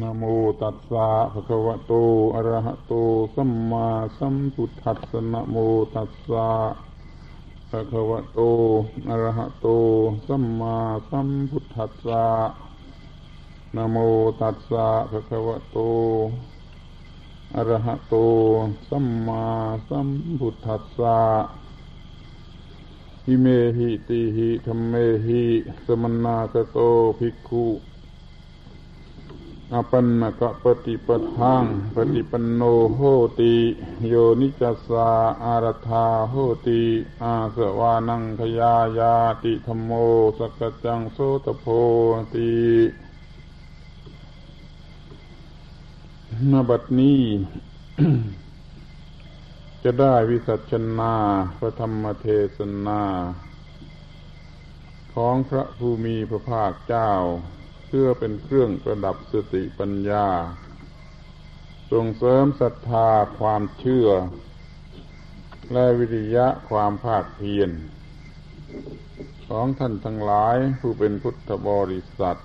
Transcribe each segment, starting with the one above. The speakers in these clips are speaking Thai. นะโมตัสสะภะคะวะโตอะระหะโตสัมมาสัมพุทธัสสะนะโมตัสสะภะคะวะโตอะระหะโตสัมมาสัมพุทธัสสะนะโมตัสสะภะคะวะโตอะระหะโตสัมมาสัมพุทธัสสะอิเมหิติหิธัมเมหิสมณัคโตภิกขุอปันนกะปฏิปทังปฏิปันโนโหติโยนิจสาอารัธาโหติอาสวานังขยายาติธัมโมสักจังโสตโพติณ บัดนี้ จะได้วิสัชนาพระธรรมเทศนาของพระผู้มีพระภาคเจ้าเพื่อเป็นเครื่องประดับสติปัญญาส่งเสริมศรัทธาความเชื่อและวิริยะความภาคเพียรของท่านทั้งหลายผู้เป็นพุทธบริษัท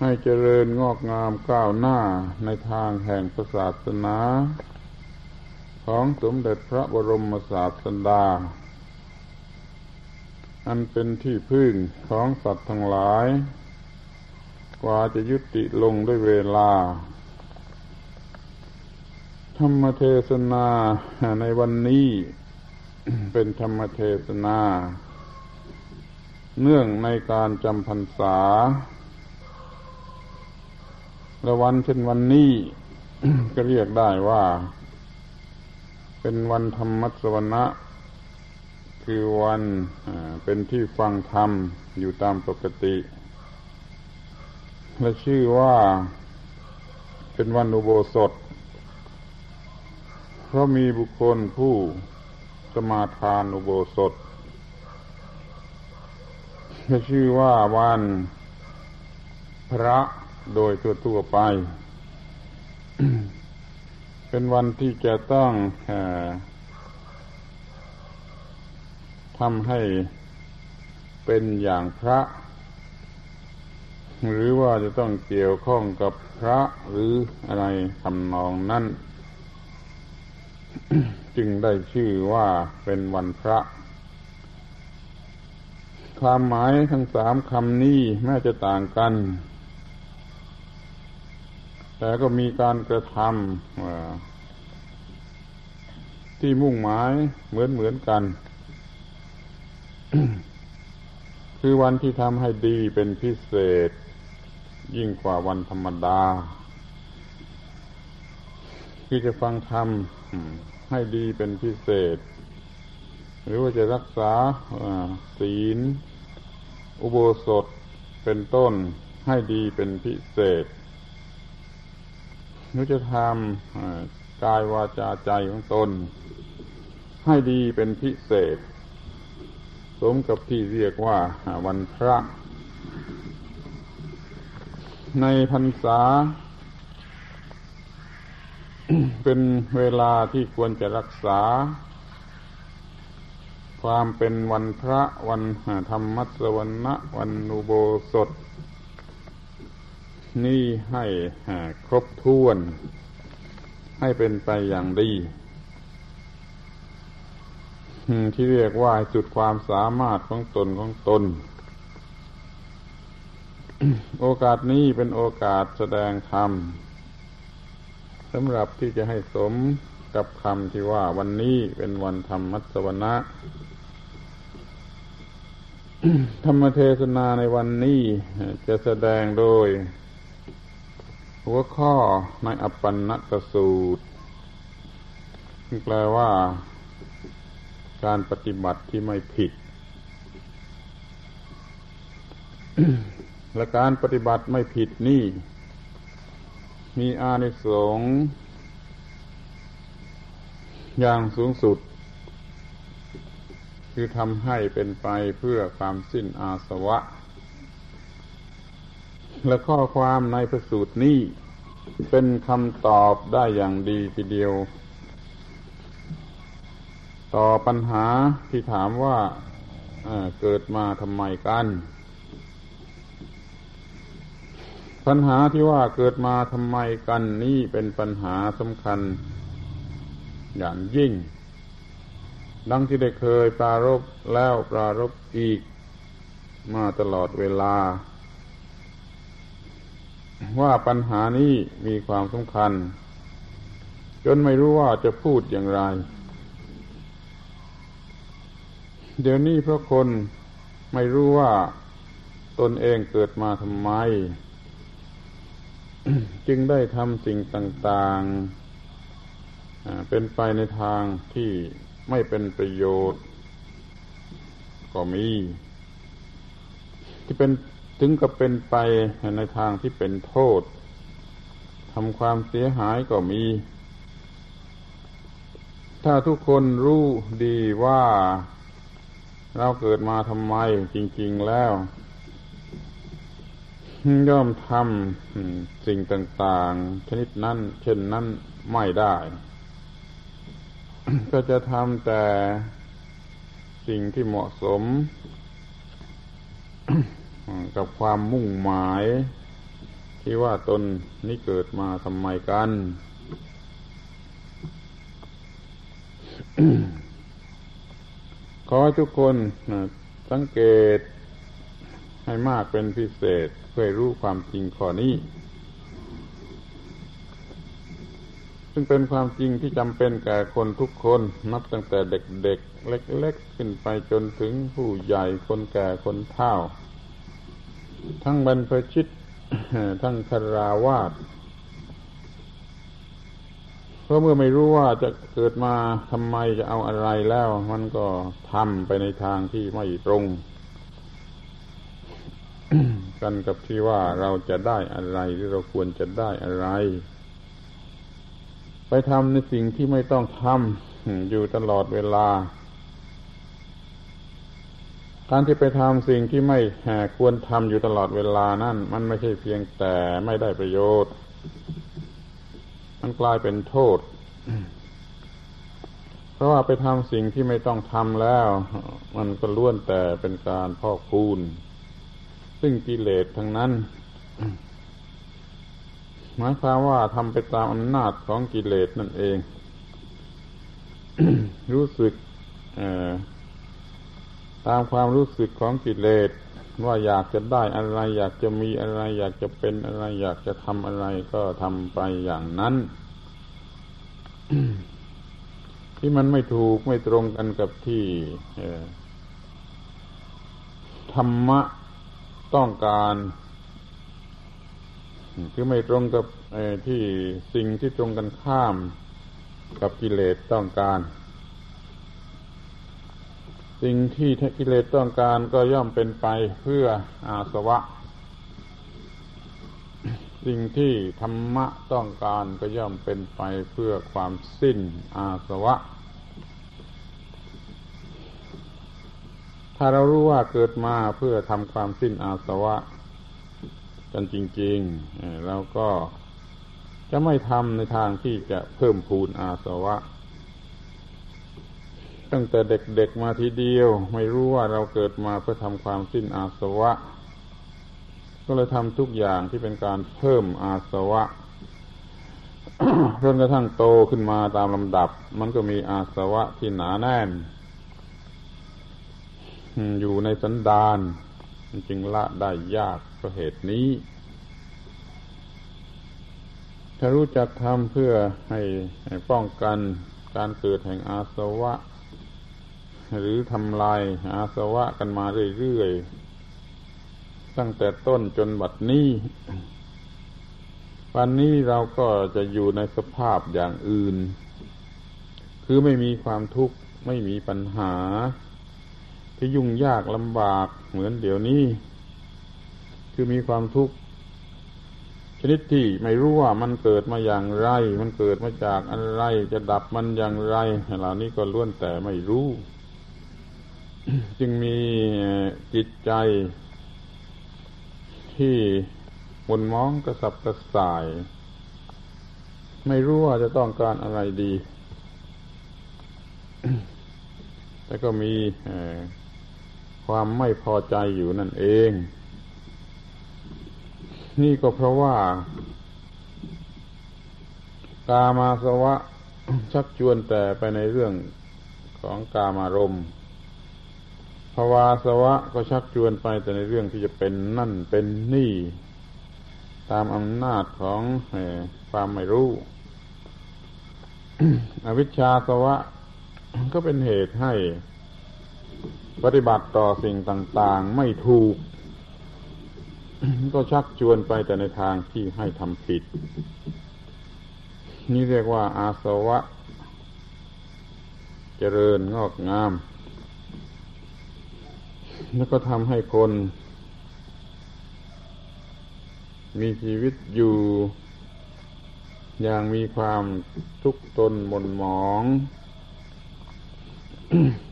ให้เจริญงอกงามก้าวหน้าในทางแห่งศาสนาของสมเด็จพระบรมศาสดาอันเป็นที่พึ่งของสัตว์ทั้งหลายกว่าจะยุติลงด้วยเวลาธรรมเทศนาในวันนี้เป็นธรรมเทศนาเนื่องในการจำพรรษาและวันเช่นวันนี้ ก็เรียกได้ว่าเป็นวันธรรมสวนะคือวันเป็นที่ฟังธรรมอยู่ตามปกติและชื่อว่าเป็นวันอุโบสถเพราะมีบุคคลผู้สมาทานอุโบสถและชื่อว่าวันพระโดยทั่วๆไป เป็นวันที่จะต้องทำให้เป็นอย่างพระหรือว่าจะต้องเกี่ยวข้องกับพระหรืออะไรทำนองนั้น จึงได้ชื่อว่าเป็นวันพระความหมายทั้งสามคำนี้แม้จะต่างกันแต่ก็มีการกระทำที่มุ่งหมายเหมือนกัน คือวันที่ทำให้ดีเป็นพิเศษยิ่งกว่าวันธรรมดาคือจะฟังธรรมให้ดีเป็นพิเศษหรือว่าจะรักษาศีลอุโบสถเป็นต้นให้ดีเป็นพิเศษนึกจะทำกายวาจาใจของตนให้ดีเป็นพิเศษสมกับที่เรียกว่าวันพระในพรรษา เป็นเวลาที่ควรจะรักษาความเป็นวันพระวันธรรมสวนะวันอุโบสถนี่ให้ครบถ้วนให้เป็นไปอย่างดีที่เรียกว่าจุดความสามารถของตน โอกาสนี้เป็นโอกาสแสดงธรรมสำหรับที่จะให้สมกับคำที่ว่าวันนี้เป็นวันธรรมสวนะ ธรรมเทศนาในวันนี้จะแสดงโดยหัวข้อในอัปปันนกสูตรแปลว่าการปฏิบัติที่ไม่ผิด และการปฏิบัติไม่ผิดนี่มีอานิสงส์อย่างสูงสุดคือทำให้เป็นไปเพื่อความสิ้นอาสวะและข้อความในพระสูตรนี้เป็นคำตอบได้อย่างดีทีเดียวต่อปัญหาที่ถามว่าเกิดมาทำไมกัน ปัญหาที่ว่าเกิดมาทำไมกันนี่เป็นปัญหาสำคัญอย่างยิ่งดังที่ได้เคยปรารภแล้วปรารภอีกมาตลอดเวลาว่าปัญหานี้มีความสำคัญจนไม่รู้ว่าจะพูดอย่างไรเดี๋ยวนี้เพราะคนไม่รู้ว่าตนเองเกิดมาทำไม จึงได้ทำสิ่งต่างๆเป็นไปในทางที่ไม่เป็นประโยชน์ก็มีที่เป็นถึงกับเป็นไปในทางที่เป็นโทษทำความเสียหายก็มีถ้าทุกคนรู้ดีว่าเราเกิดมาทำไมจริงๆแล้วย่อมทำสิ่งต่างๆชนิดนั้นเช่นนั้นไม่ได้ ก็จะทำแต่สิ่งที่เหมาะสม กับความมุ่งหมายที่ว่าตนนี้เกิดมาทำไมกัน ขอให้ทุกคนสังเกตให้มากเป็นพิเศษเพื่อรู้ความจริงข้อนี้ซึ่งเป็นความจริงที่จำเป็นแก่คนทุกคนนับตั้งแต่เด็กๆเล็กๆขึ้นไปจนถึงผู้ใหญ่คนแก่คนเฒ่าทั้งบรรพชิต ทั้งคฤหัสถ์เพราะเมื่อไม่รู้ว่าจะเกิดมาทำไมจะเอาอะไรแล้วมันก็ทำไปในทางที่ไม่ตรง กันกับที่ว่าเราจะได้อะไรหรือเราควรจะได้อะไรไปทำในสิ่งที่ไม่ต้องทำอยู่ตลอดเวลาการที่ไปทำสิ่งที่ไม่ควรทำอยู่ตลอดเวลานั่นมันไม่ใช่เพียงแต่ไม่ได้ประโยชน์มันกลายเป็นโทษ เพราะว่าไปทำสิ่งที่ไม่ต้องทำแล้วมันก็ล้วนแต่เป็นการพอกพูนซึ่งกิเลสทั้งนั้น หมายความว่าทำไปตามอำนาจของกิเลสนั่นเอง รู้สึกตามความรู้สึกของกิเลสว่าอยากจะได้อะไรอยากจะมีอะไรอยากจะเป็นอะไรอยากจะทำอะไรก็ทำไปอย่างนั้น ที่มันไม่ถูกไม่ตรงกันกับที่ธรรมะต้องการคือไม่ตรงกับที่สิ่งที่ตรงกันข้ามกับกิเลสต้องการสิ่งที่กิเลสต้องการก็ย่อมเป็นไปเพื่ออาสวะสิ่งที่ธรรมะต้องการก็ย่อมเป็นไปเพื่อความสิ้นอาสวะถ้าเรารู้ว่าเกิดมาเพื่อทำความสิ้นอาสวะกันจริงๆเราก็จะไม่ทำในทางที่จะเพิ่มพูนอาสวะตั้งแต่เด็กๆมาทีเดียวไม่รู้ว่าเราเกิดมาเพื่อทำความสิ้นอาสวะก็เลยทำทุกอย่างที่เป็นการเพิ่มอาสวะ จนกระทั่งโตขึ้นมาตามลำดับมันก็มีอาสวะที่หนาแน่นอยู่ในสันดานจึงละได้ยากเพราะเหตุนี้ถ้ารู้จักทำเพื่อให้ป้องกันการเกิดแห่งอาสวะหรือทำลายอาสวะกันมาเรื่อยๆตั้งแต่ต้นจนบัดนี้วันนี้เราก็จะอยู่ในสภาพอย่างอื่นคือไม่มีความทุกข์ไม่มีปัญหาที่ยุ่งยากลำบากเหมือนเดี๋ยวนี้คือมีความทุกข์ชนิดที่ไม่รู้ว่ามันเกิดมาอย่างไรมันเกิดมาจากอะไรจะดับมันอย่างไรเหล่านี้ก็ล้วนแต่ไม่รู้ จึงมีจิตใจที่หม่นหมองกระสับกระส่ายไม่รู้ว่าจะต้องการอะไรดี แต่ก็มีความไม่พอใจอยู่นั่นเอง นี่ก็เพราะว่ากามาสวะชักชวนแต่ไปในเรื่องของกามารมณ์ภวาสวะก็ชักชวนไปแต่ในเรื่องที่จะเป็นนั่นเป็นนี่ตามอำนาจของความไม่รู้ อวิชชาสวะก็เป็นเหตุให้ปฏิบัติต่อสิ่งต่างๆไม่ถูก ก็ชักชวนไปแต่ในทางที่ให้ทำผิดนี่เรียกว่าอาสวะเจริญงอกงามแล้วก็ทำให้คนมีชีวิตอยู่อย่างมีความทุกข์ทนหม่นหมอง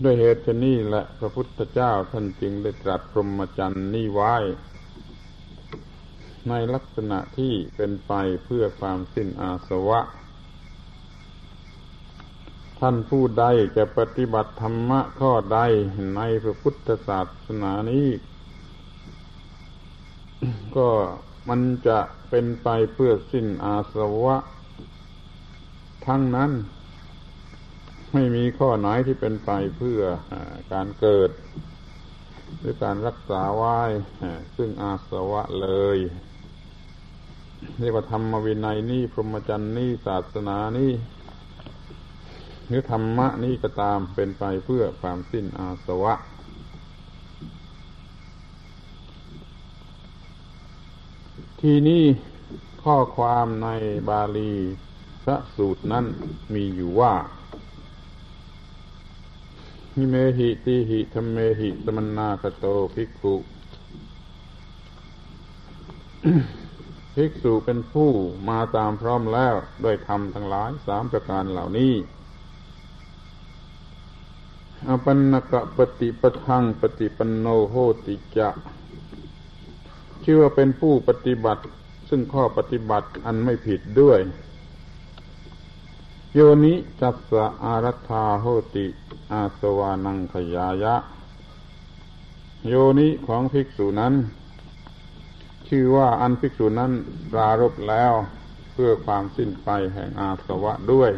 ด้วยเหตุนี้แหละพระพุทธเจ้าท่านจึงได้ตรัสพรหมจรรย์นี้ไว้ในลักษณะที่เป็นไปเพื่อความสิ้นอาสวะท่านผู้ใดจะปฏิบัติธรรมะข้อใดในพระพุทธศาสนานี้ ก็มันจะเป็นไปเพื่อสิ้นอาสวะทั้งนั้นไม่มีข้อไหนที่เป็นไปเพื่อการเกิดหรือการรักษาไว้ซึ่งอาสวะเลยเรียกว่าธรรมวินัยนี่พรหมจรรย์นี่ศาสนานี่หรือธรรมะนี่ก็ตามเป็นไปเพื่อความสิ้นอาสวะทีนี้ข้อความในบาลีพระสูตรนั้นมีอยู่ว่านิเมหิติหิธัมเมหิสมนาคโตภิกขุ ภิกษุเป็นผู้มาตามพร้อมแล้วด้วยธรรมทั้งหลายสามประการเหล่านี้อปันนกะปฏิปทังปฏิปันโนโหติจะชื่อว่าเป็นผู้ปฏิบัติซึ่งข้อปฏิบัติอันไม่ผิดด้วยโยนิจัสสะอารัทธาโหติอาสวานังขยายะโยนิของภิกษุนั้นชื่อว่าอันภิกษุนั้นปรารภแล้วเพื่อความสิ้นไปแห่งอาสวะด้วย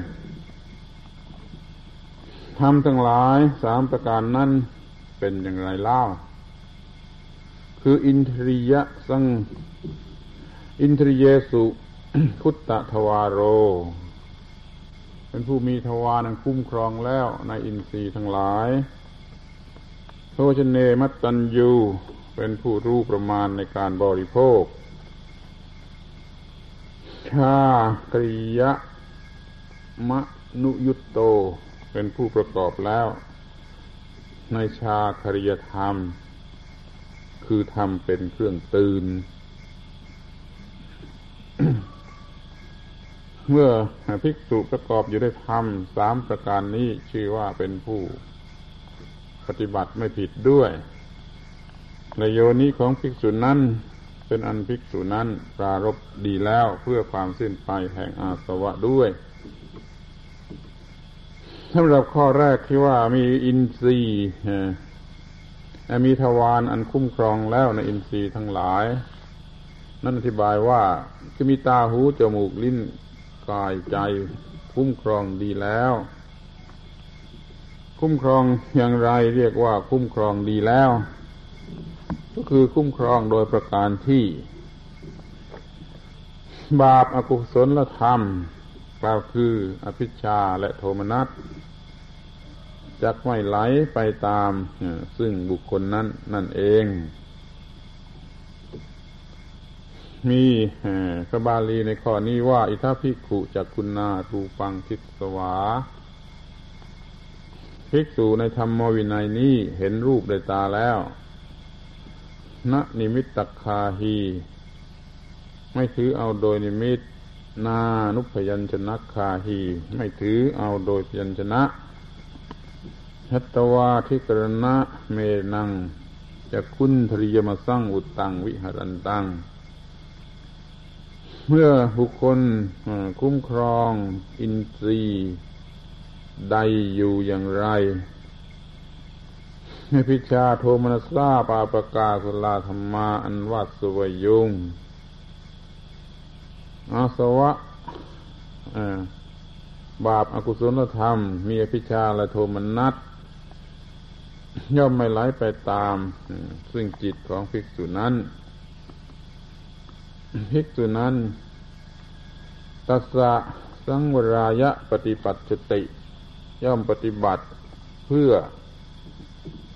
ธรรมทั้งหลายสามประการนั้นเป็นอย่างไรเล่าคืออินทริเยสุคุตตะทวารโรเป็นผู้มีทวารอันคุ้มครองแล้วในอินทรีย์ทั้งหลายโภชเนมัตตัญญูเป็นผู้รู้ประมาณในการบริโภคชากริยะมนุยุตโตเป็นผู้ประกอบแล้วในชาคริยธรรมคือธรรมเป็นเครื่องตื่น เมื่อภิกษุประกอบอยู่ด้วยธรรมสามประการนี้ชื่อว่าเป็นผู้ปฏิบัติไม่ผิดด้วยและโยนิของภิกษุนั้นเป็นอันภิกษุนั้นปรารภดีแล้วเพื่อความสิ้นไปแห่งอาสวะด้วยสำหรับข้อแรกที่ว่ามีอินทรีย์มีทวารอันคุ้มครองแล้วในอินทรีย์ทั้งหลายนั่นอธิบายว่าคือมีตาหูจมูกลิ้นกายใจคุ้มครองดีแล้วคุ้มครองอย่างไรเรียกว่าคุ้มครองดีแล้วก็คือคุ้มครองโดยประการที่บาปอกุศลธรรมกล่าวคืออภิชฌาและโทมนัสจักไม่ไหลไปตามซึ่งบุคคลนั้นนั่นเองมีพระบาลีในข้อนี้ว่าอิทัพภิกขุจักขุนารูปังทิสวาภิกษุในธรรมวินัยนี้เห็นรูปด้วยตาแล้วณนิมิตตัคคาหีไม่ถือเอาโดยนิมิตนานุพยัญชนะคาหีไม่ถือเอาโดยพยัญชนะหัตตวาธิกรณะเมนังจะคุนทริยมสังอุตตังวิหารันตังเมื่อบุคคลคุ้มครองอินทรีย์ใดอยู่อย่างไรให้พิชาโทมนัสสาปาปกาสุลาธรรมาอันวัสสวยยุง อาสวะบาปอกุศลธรรมมีอภิชาและโทมนัสย่อมไม่ไหลไปตามซึ่งจิตของภิกษุนั้นตัสสะสังวรายะปฏิปัติติย่อมปฏิบัติเพื่อ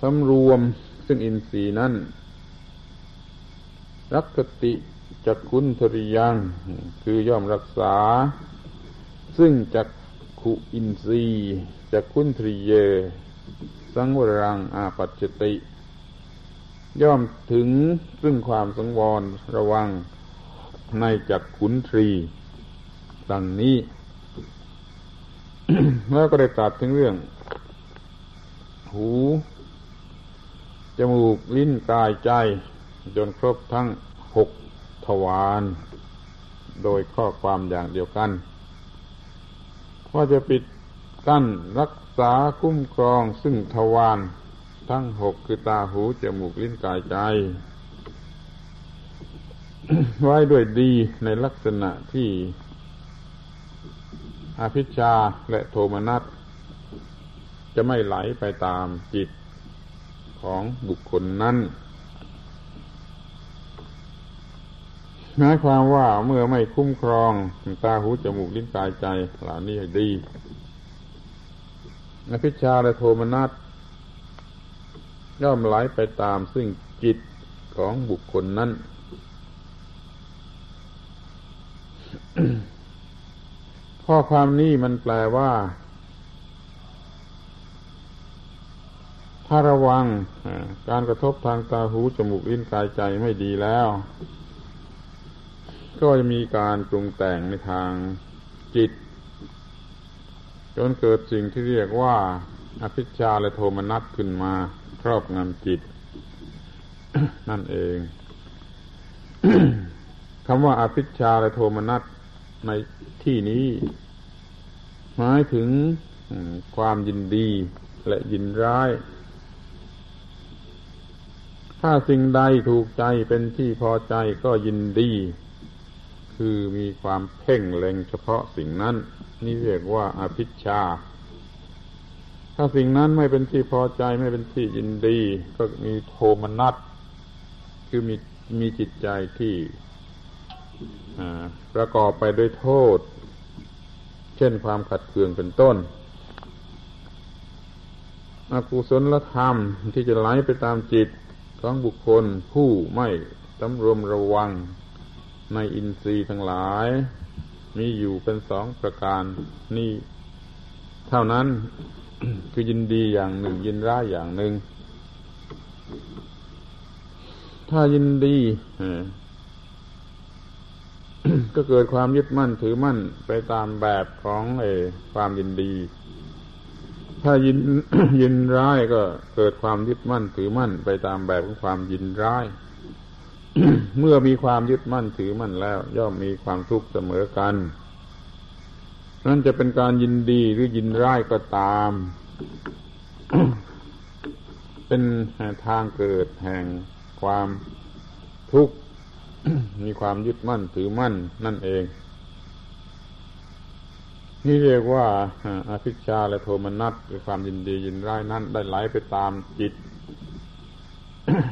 สำรวมซึ่งอินทรีย์นั้นรักขติจักขุนทริยังคือย่อมรักษาซึ่งจักขุอินทรีย์จักขุนทริเยสังวรังอาปัจจติย่อมถึงซึ่งความสังวรระวังในจักขุนทรีดังนี้ แล้วก็ได้ตรัสถึงเรื่องหูจมูกลิ้นกายใจจนครบทั้ง6ทวารโดยข้อความอย่างเดียวกันว่าจะปิดกั้นรักษาคุ้มครองซึ่งทวารทั้ง6คือตาหูจมูกลิ้นกายใจ ไว้ด้วยดีในลักษณะที่อภิชาและโทมนัสจะไม่ไหลไปตามจิตของบุคคลนั้นหมายความว่าเมื่อไม่คุ้มครองตาหูจมูกลิ้นกายใจเหล่านี้ให้ดีอภิชาและโทมนัสย่อมไหลไปตามซึ่งจิตของบุคคลนั้น ข้อความนี้มันแปลว่าถ้าระวังการกระทบทางตาหูจมูกลิ้นกายใจไม่ดีแล้วก็จะมีการปรุงแต่งในทางจิตจนเกิดสิ่งที่เรียกว่าอภิชาและโทมนัสขึ้นมาครอบงำจิต นั่นเอง คำว่าอภิชาและโทมนัสในที่นี้หมายถึงความยินดีและยินร้ายถ้าสิ่งใดถูกใจเป็นที่พอใจก็ยินดีคือมีความเพ่งเล็งเฉพาะสิ่งนั้นนี่เรียกว่าอภิชาถ้าสิ่งนั้นไม่เป็นที่พอใจไม่เป็นที่ยินดีก็มีโทมนัสคือมีจิตใจที่ประกอบไปด้วยโทษเช่นความขัดเคืองเป็นต้นอกุศลธรรมที่จะไหลไปตามจิตของบุคคลผู้ไม่สำรวมระวังในอินทรีย์ทั้งหลายมีอยู่เป็น2ประการนี้เท่านั้น คือยินดีอย่างหนึ่งยินร้ายอย่างหนึ่งถ้ายินดี ก็เกิดความยึดมั่นถือมั่นไปตามแบบของความยินดีถ้ายินร้ายก็เกิดความยึดมั่นถือมั่นไปตามแบบของความยินร้าย เมื่อมีความยึดมั่นถือมั่นแล้วย่อมมีความทุกข์เสมอกันนั่นจะเป็นการยินดีหรือยินร้ายก็ตาม เป็นทางเกิดแห่งความทุกข์ มีความยึดมั่นถือมั่นนั่นเองนี่เรียกว่าอภิชาและโทมนัสคือความยินดียินร้ายนั้นได้ไหลไปตามจิต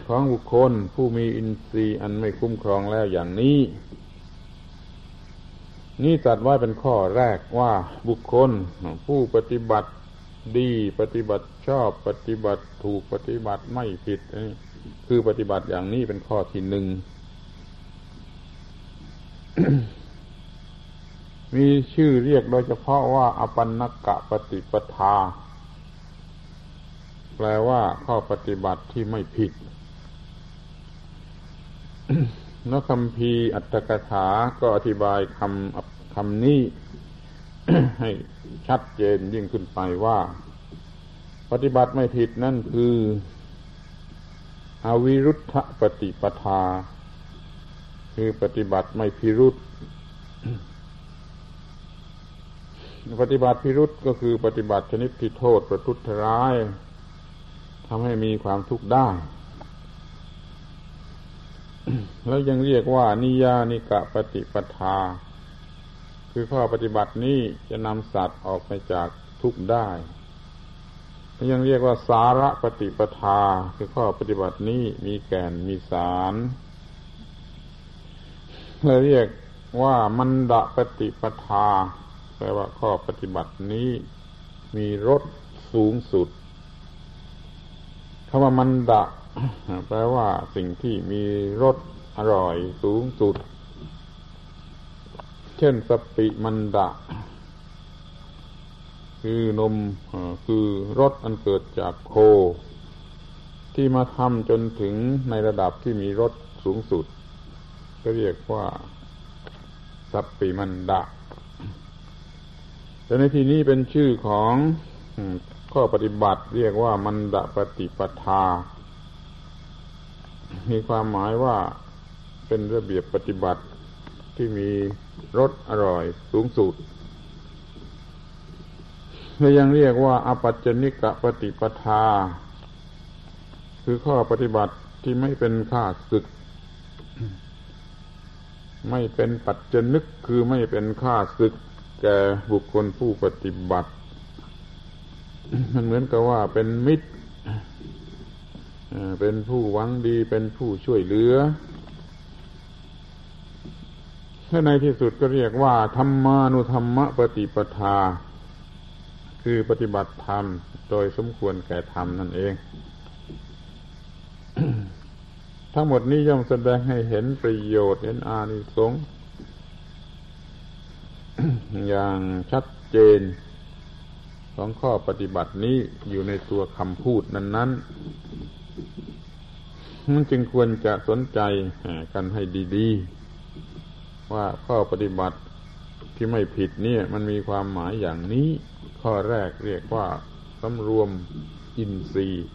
ของบุคคลผู้มีอินทรีย์อันไม่คุ้มครองแล้วอย่างนี้นี่จัดไว้เป็นข้อแรกว่าบุคคลผู้ปฏิบัติดีปฏิบัติชอบปฏิบัติถูกปฏิบัติไม่ผิดคือปฏิบัติอย่างนี้เป็นข้อที่หนึ่ง มีชื่อเรียกโดยเฉพาะว่าอปันนกะปฏิปทาแปลว่าข้อปฏิบัติที่ไม่ผิด นคัมภีร์อัตถกถาก็อธิบายคำนี้ ให้ชัดเจนยิ่งขึ้นไปว่าปฏิบัติไม่ผิดนั่นคืออวิรุทธปฏิปทาคือปฏิบัติไม่พิรุธ ปฏิบัติพิรุธก็คือปฏิบัติชนิดที่โทษประทุษร้ายทำให้มีความทุกข์ได้ แล้วยังเรียกว่านิยานิกะปฏิปทา คือข้อปฏิบัตินี้จะนำสัตว์ออกไปจากทุกข์ได้ยังเรียกว่าสาระปฏิปทาคือข้อปฏิบัตินี้มีแก่นมีสารเราเรียกว่ามันดะปฏิปทาแปลว่าข้อปฏิบัตินี้มีรสสูงสุดคำว่ามันดะแปลว่าสิ่งที่มีรสอร่อยสูงสุดเช่นสปิมันดะคือนมคือรสอันเกิดจากโคที่มาทำจนถึงในระดับที่มีรสสูงสุดก็เรียกว่าสัปปิมันดะแต่ในที่นี้เป็นชื่อของข้อปฏิบัติเรียกว่ามันดะปฏิปทามีความหมายว่าเป็นระเบียบปฏิบัติที่มีรสอร่อยสูงสุดและยังเรียกว่าอปัจจนิกะปฏิปทาคือข้อปฏิบัติที่ไม่เป็นข้าศึกไม่เป็นปัจจนึกคือไม่เป็นข้าศึกแก่บุคคลผู้ปฏิบัติมันเหมือนกับว่าเป็นมิตรเป็นผู้หวังดีเป็นผู้ช่วยเหลือถ้าในที่สุดก็เรียกว่าธรรมานุธรรมปฏิปทาคือปฏิบัติธรรมโดยสมควรแก่ธรรมนั่นเอง ทั้งหมดนี้ย่อมแสดงให้เห็นประโยชน์เห็นอานิสงส์ อย่างชัดเจนของข้อปฏิบัตินี้อยู่ในตัวคำพูดนั้นๆมันจึงควรจะสนใจกันให้ดีๆว่าข้อปฏิบัติที่ไม่ผิดเนี่ยมันมีความหมายอย่างนี้ข้อแรกเรียกว่าสำรวมอินทรีย์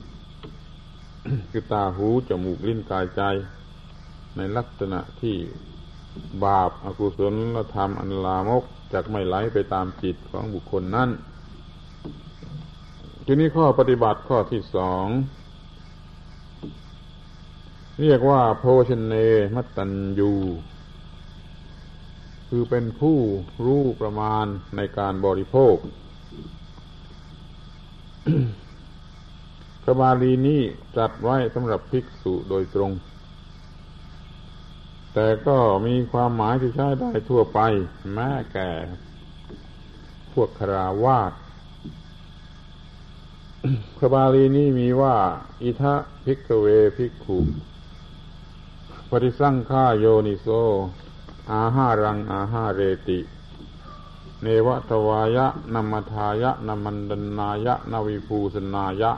คือตาหูจมูกลิ้นกายใจในลักษณะที่บาปอกุศลธรรมอันลามกจะไม่ไหลไปตามจิตของบุคคลนั้นทีนี้ข้อปฏิบัติข้อที่สองเรียกว่าโภชเนมัตตัญญูคือเป็นผู้รู้ประมาณในการบริโภค พระบาลีนี้จัดไว้สำหรับภิกษุโดยตรงแต่ก็มีความหมายที่ใช้ได้ทั่วไปแม้แก่พวกฆราวาส พระบาลีนี้มีว่าอิทะภิกขเวภิกขุปฏิสังฆาโยนิโสอาหารังอาหาเรติเนวะทวายะนัมมทายะนัมมันดนายะนวิภูสนายะ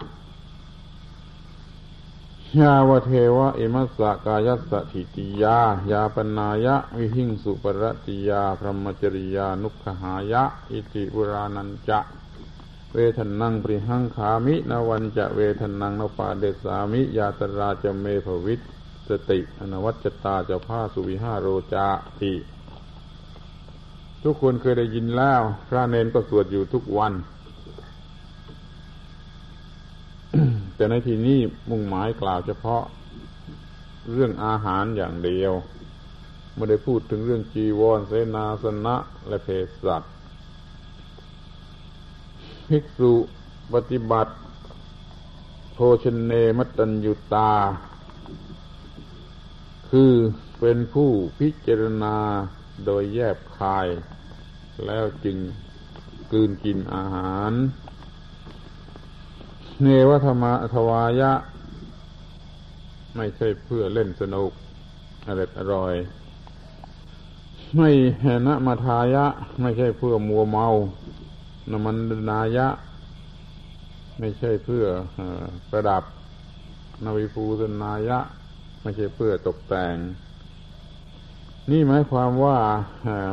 ยาวเทวะอิมัสสะกายัสสะถิติยายาปนายะวิหิงสุปรติยาพรหมจริยานุขหายะอิติปุรานัญจะเวทนังปริหังคามินวันจะเวทนังนปาเดสามิยาตราจะเมภวิตสติอนวัจตาเจ้าผ้าสุวิหาโรจาติทุกคนเคยได้ยินแล้วพระเนนก็สวดอยู่ทุกวัน แต่ในที่นี้มุ่งหมายกล่าวเฉพาะเรื่องอาหารอย่างเดียวไม่ได้พูดถึงเรื่องจีวรเสนาสนะและเภสัชภิกษุปฏิบัติโภชเนมัตตัญญูตาคือเป็นผู้พิจารณาโดยแยบคายแล้วจึงกลืนกินอาหารเนวะธรรมทวายะไม่ใช่เพื่อเล่นสนุกอร่อยไม่แหนะมาทายะไม่ใช่เพื่อมัวเมานมันนายะไม่ใช่เพื่อประดับนวิภูสนายะไม่ใช่เพื่อตกแต่งนี่หมายความว่า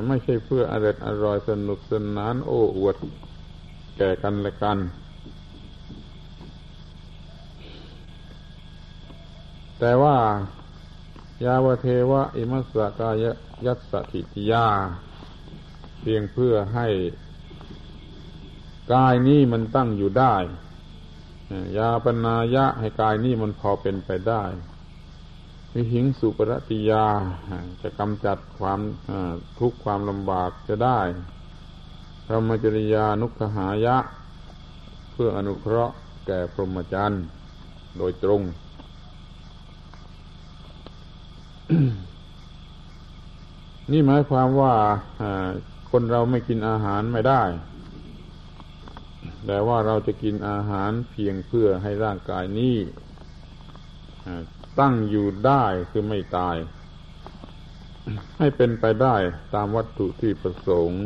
ไม่ใช่เพื่ออร่อยอร่อยสนุกสนานโอ้อวดแก่กันและกันแต่ว่ายาวเทวะอิมัสสะกายัสสะถิติยาเพียงเพื่อให้กายนี้มันตั้งอยู่ได้ยาปนายะให้กายนี้มันพอเป็นไปได้ วิหิงสุปรติยาจะกำจัดความทุกข์ความลำบากจะได้พรหมจริยานุคหายะเพื่ออนุเคราะห์แก่พรหมจรรย์โดยตรง นี่หมายความว่าคนเราไม่กินอาหารไม่ได้แต่ว่าเราจะกินอาหารเพียงเพื่อให้ร่างกายนี้ตั้งอยู่ได้คือไม่ตายให้เป็นไปได้ตามวัตถุที่ประสงค์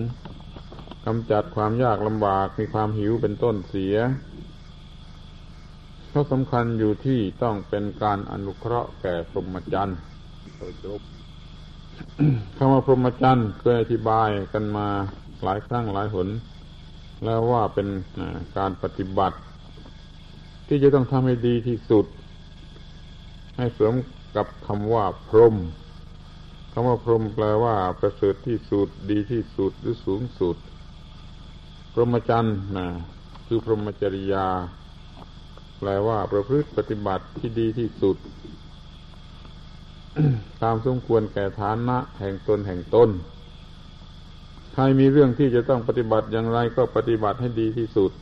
กำจัดความยากลำบากมีความหิวเป็นต้นเสียข้อสำคัญอยู่ที่ต้องเป็นการอนุเคราะห์แก่พรหมจรรย์คำว่าพรหมจรรย์เคยอธิบายกันมาหลายครั้งหลายหนแล้วว่าเป็นการปฏิบัติที่จะต้องทำให้ดีที่สุดให้สมกับคำว่าพรหมคำว่าพรหมแปลว่าประเสริฐที่สุดดีที่สุดหรือสูงสุดพรหมจรรย์คือพรหมจริยาแปลว่าประพฤติปฏิบัติที่ดีที่สุด ตามสมควรแก่ฐานะแห่งตนแห่งตนใครมีเรื่องที่จะต้องปฏิบัติอย่างไรก็ปฏิบัติให้ดีที่สุด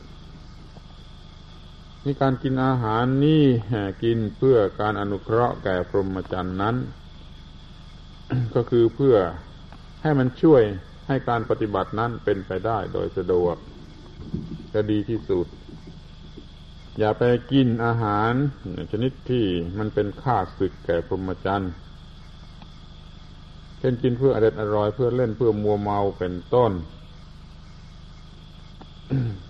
นี่การกินอาหารนี่กินเพื่อการอนุเคราะห์แก่พรหมจรรย์นั้น ก็คือเพื่อให้มันช่วยให้การปฏิบัตินั้นเป็นไปได้โดยสะดวกจะดีที่สุดอย่าไปกินอาหารชนิดที่มันเป็นข้าศึกแก่พรหมจรรย์เช่นกินเพื่ออร่อยเพื่อเล่นเพื่อมัวเมาเป็นต้น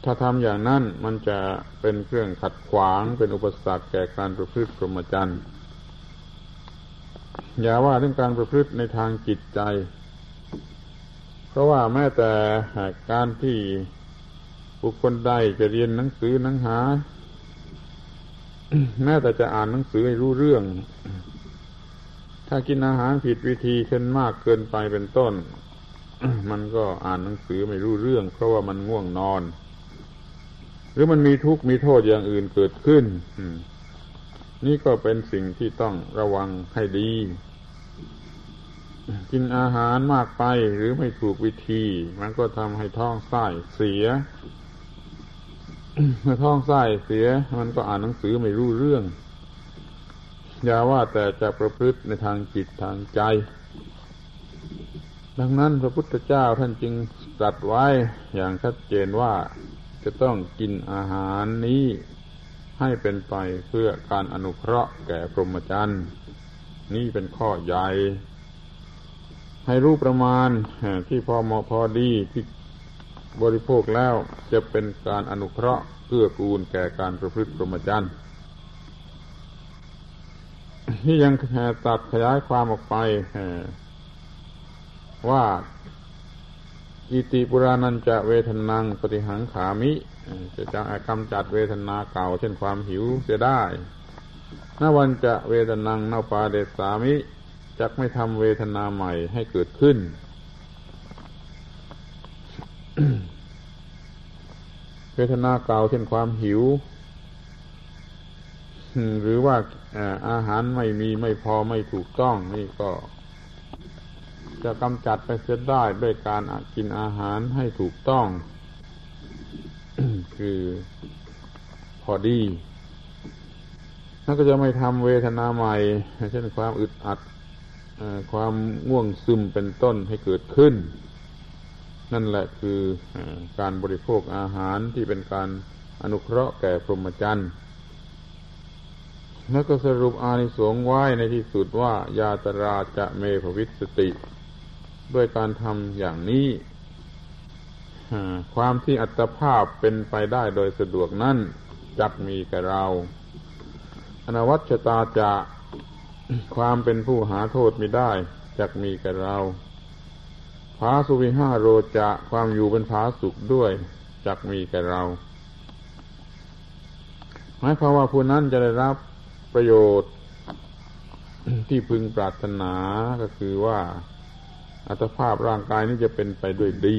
ถ้าทำอย่างนั้นมันจะเป็นเครื่องขัดขวางเป็นอุปสรรคแก่การประพฤติพรหมจรรย์อย่าว่าเรื่องการประพฤติในทางจิตใจเพราะว่าแม้แต่การที่บุคคลใดจะเรียนหนังสือหนังหาแม้แต่จะอ่านหนังสือให้รู้เรื่องถ้ากินอาหารผิดวิธีเช่นมากเกินไปเป็นต้น มันก็อ่านหนังสือไม่รู้เรื่องเพราะว่ามันง่วงนอนหรือมันมีทุกข์มีโทษอย่างอื่นเกิดขึ้นนี่ก็เป็นสิ่งที่ต้องระวังให้ดีกินอาหารมากไปหรือไม่ถูกวิธีมันก็ทำให้ท้องไส้เสียเมื่อท้องไส้เสียมันก็อ่านหนังสือไม่รู้เรื่องอย่าว่าแต่จะประพฤติในทางจิตทางใจดังนั้นพระพุทธเจ้าท่านจึงตรัสไว้อย่างชัดเจนว่าจะต้องกินอาหารนี้ให้เป็นไปเพื่อการอนุเคราะห์แก่พรหมจรรย์นี่เป็นข้อใหญ่ให้รู้ประมาณที่พอเหมาะพอดีที่บริโภคแล้วจะเป็นการอนุเคราะห์เกื้อกูลแก่การประพฤติพรหมจรรย์ที่ยังตัดขยายความออกไปว่าอิติปุรานันจะเวทนังปฏิหังขามิจะกำจัดเวทนาเก่าเช่นความหิวจะได้นวันจะเวทนังนปาเดสามิจักไม่ทำเวทนาใหม่ให้เกิดขึ้น เวทนาเก่าเช่นความหิวหรือว่าอาหารไม่มีไม่พอไม่ถูกต้องนี่ก็จะกำจัดไปเสียได้ด้วยการกินอาหารให้ถูกต้อง คือพอดีนั่นก็จะไม่ทำเวทนาใหม่เช่นความอึดอัดความง่วงซึมเป็นต้นให้เกิดขึ้นนั่นแหละคือการบริโภคอาหารที่เป็นการอนุเคราะห์แก่พรหมจรรย์แล้วก็สรุปอานิสงส์ไว้ในที่สุดว่ายาตราจะเมภวิสติด้วยการทำอย่างนี้ความที่อัตภาพเป็นไปได้โดยสะดวกนั้นจักมีแก่เราอนวัชตาจะความเป็นผู้หาโทษมิได้จักมีแก่เราผาสุวิหาโรจะความอยู่เป็นผาสุขด้วยจักมีแก่เราหมายความว่าผู้นั้นจะได้รับประโยชน์ที่พึงปรารถนาก็คือว่าอัตภาพร่างกายนี้จะเป็นไปด้วยดี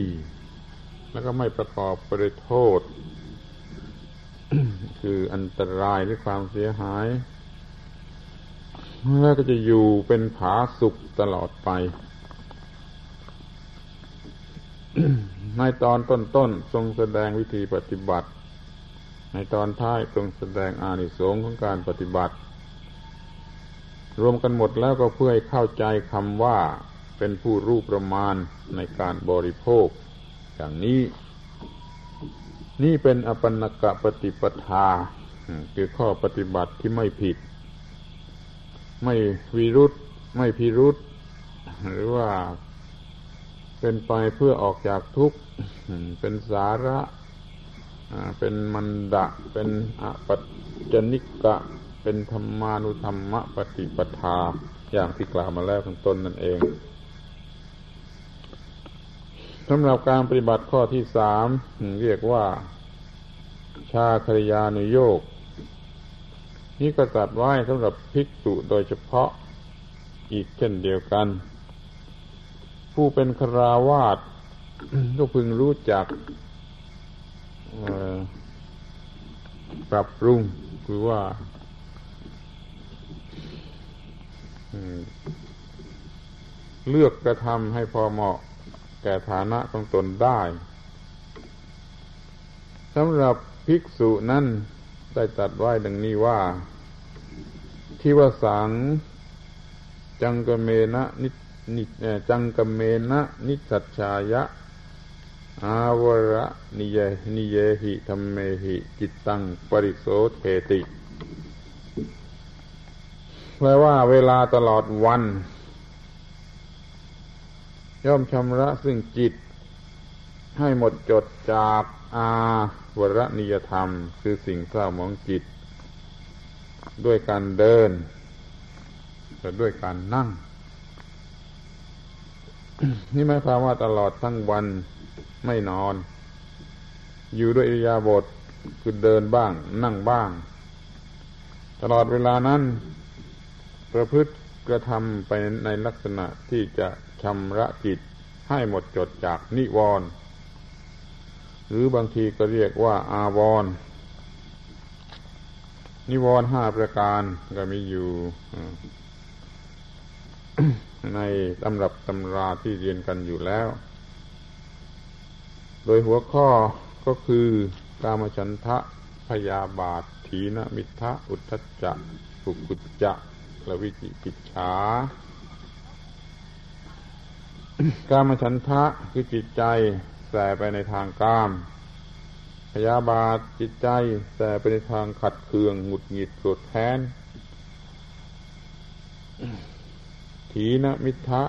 แล้วก็ไม่ประกอบไปด้วยโทษ คืออันตรายหรือความเสียหาย แล้วก็จะอยู่เป็นผาสุกตลอดไป ในตอนต้นๆทรงแสดงวิธีปฏิบัติในตอนท้ายทรงแสดงอานิสงส์ของการปฏิบัติรวมกันหมดแล้วก็เพื่อให้เข้าใจคำว่าเป็นผู้รู้ประมาณในการบริโภคอย่างนี้นี่เป็นอปันนกะปฏิปทาคือข้อปฏิบัติที่ไม่ผิดไม่วิรุธไม่พิรุธหรือว่าเป็นไปเพื่อออกจากทุกข์เป็นสาระเป็นมันดะเป็นอปัจจนิกะเป็นธรรมานุธรรมะปฏิปทาอย่างที่กล่าวมาแล้วข้างต้นนั่นเองสำหรับการปฏิบัติข้อที่3เรียกว่าชาคริยานุโยคนี่ก็จัดไว้สำหรับภิกษุโดยเฉพาะอีกเช่นเดียวกันผู้เป็นฆราวาสก็พึงรู้จักปรับปรุงคือว่าเลือกกระทำให้พอเหมาะแก่ฐานะของตนได้สำหรับภิกษุนั้นได้ตรัสไว้ดังนี้ว่าทิวสังจังกเมนะนิสัจฉายะอาวระนิเยหิธัมเมหิจิตตังปริโสเทติแปลว่าเวลาตลอดวันย่อมชำระซึ่งจิตให้หมดจดจากอาวรณียธรรมคือสิ่งเศร้าหมองจิตด้วยการเดินและด้วยการนั่ง นี่หมายความว่าตลอดทั้งวันไม่นอนอยู่ด้วยอิริยาบถคือเดินบ้างนั่งบ้างตลอดเวลานั้นประพฤติกระทำไปในลักษณะที่จะชำระจิตให้หมดจดจากนิวรณ์หรือบางทีก็เรียกว่าอาวรณ์นิวรณ์5ประการก็มีอยู่ในตำรับตำราที่เรียนกันอยู่แล้วโดยหัวข้อก็คือกามฉันทะพยาบาทถีนมิทธะอุทธัจจะกุกุจจะและวิจิกิจฉากามฉันทะคือจิตใจแส่ไปในทางกามพยาบาทจิตใจแส่ไปในทางขัดเคืองหงุดหงิดโกรธแค้นถีนมิทธะ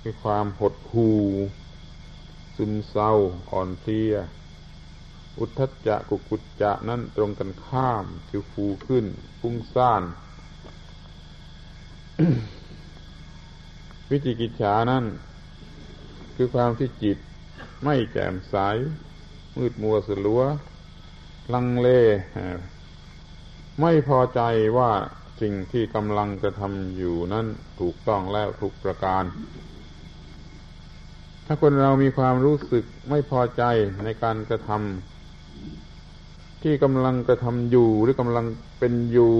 คือความหดหู่ซึมเศร้าอ่อนเพลียอุทธัจจะกุกุจจะนั่นตรงกันข้ามคือฟูขึ้นฟุ้งซ่าน วิจิกิจฉานั่นคือความที่จิตไม่แจ่มใสมืดมัวสลัวลังเลไม่พอใจว่าสิ่งที่กำลังกระทำอยู่นั้นถูกต้องแล้วทุกประการถ้าคนเรามีความรู้สึกไม่พอใจในการกระทำที่กำลังกระทำอยู่หรือกำลังเป็นอยู่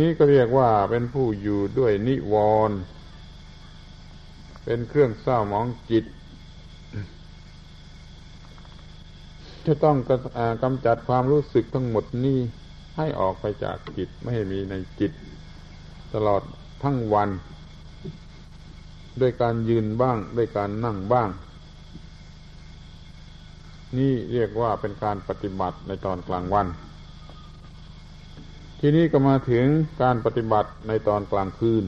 นี่ก็เรียกว่าเป็นผู้อยู่ด้วยนิวรณ์เป็นเครื่องเศร้าหมองจิตจะต้องกำจัดความรู้สึกทั้งหมดนี้ให้ออกไปจากจิตไม่ให้มีในจิตตลอดทั้งวันด้วยการยืนบ้างด้วยการนั่งบ้างนี่เรียกว่าเป็นการปฏิบัติในตอนกลางวันทีนี้ก็มาถึงการปฏิบัติในตอนกลางคืน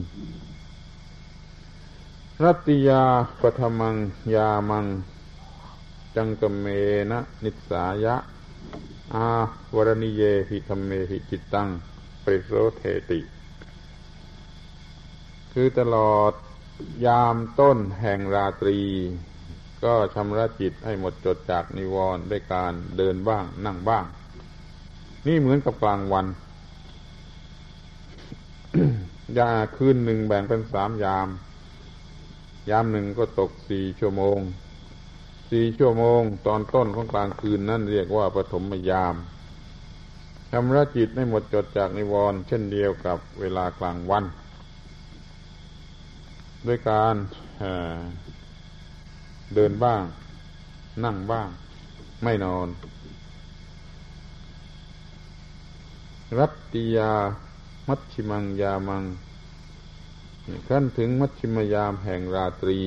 รัตติยาปฐมังยามังจังกเมนะนิสายะอาวรณิเยหิธัมเมหิจิตตังปริโสเทติคือตลอดยามต้นแห่งราตรีก็ชำระจิตให้หมดจดจากนิวรณ์ด้วยการเดินบ้างนั่งบ้างนี่เหมือนกับกลางวัน ยาคืนหนึ่งแบ่งเป็น3ยามยามหนึ่งก็ตก4 ชั่วโมง4 ชั่วโมงตอนต้นของกลางคืนนั่นเรียกว่าปฐมยาม ชำระจิตให้หมดจดจากนิวรณ์เช่นเดียวกับเวลากลางวันด้วยการเดินบ้างนั่งบ้างไม่นอนรัตติยามัชฌิมังยามังขั้นถึงมัชฌิมยามแห่งราตรี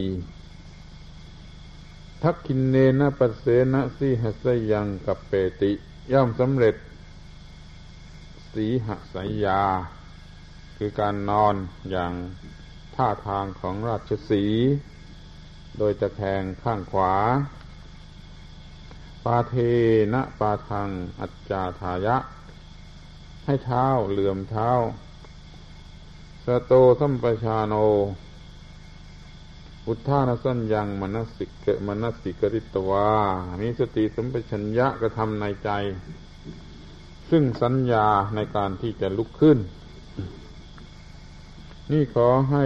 ทักขินเนนะปัสเสนะสีหสยังกัปเปติย่อมสำเร็จสีหสยาคือการนอนอย่างท่าทางของราชสีห์โดยตะแคงข้างขวาปาเทนะปาทังอัจจาทายะให้เท้าเหลื่อมเท้าสโตสัมปชาโนอุทธานสัญญังมนสิกริตวามีสติสัมปชัญญะกระทำในใจซึ่งสัญญาในการที่จะลุกขึ้นนี่ขอให้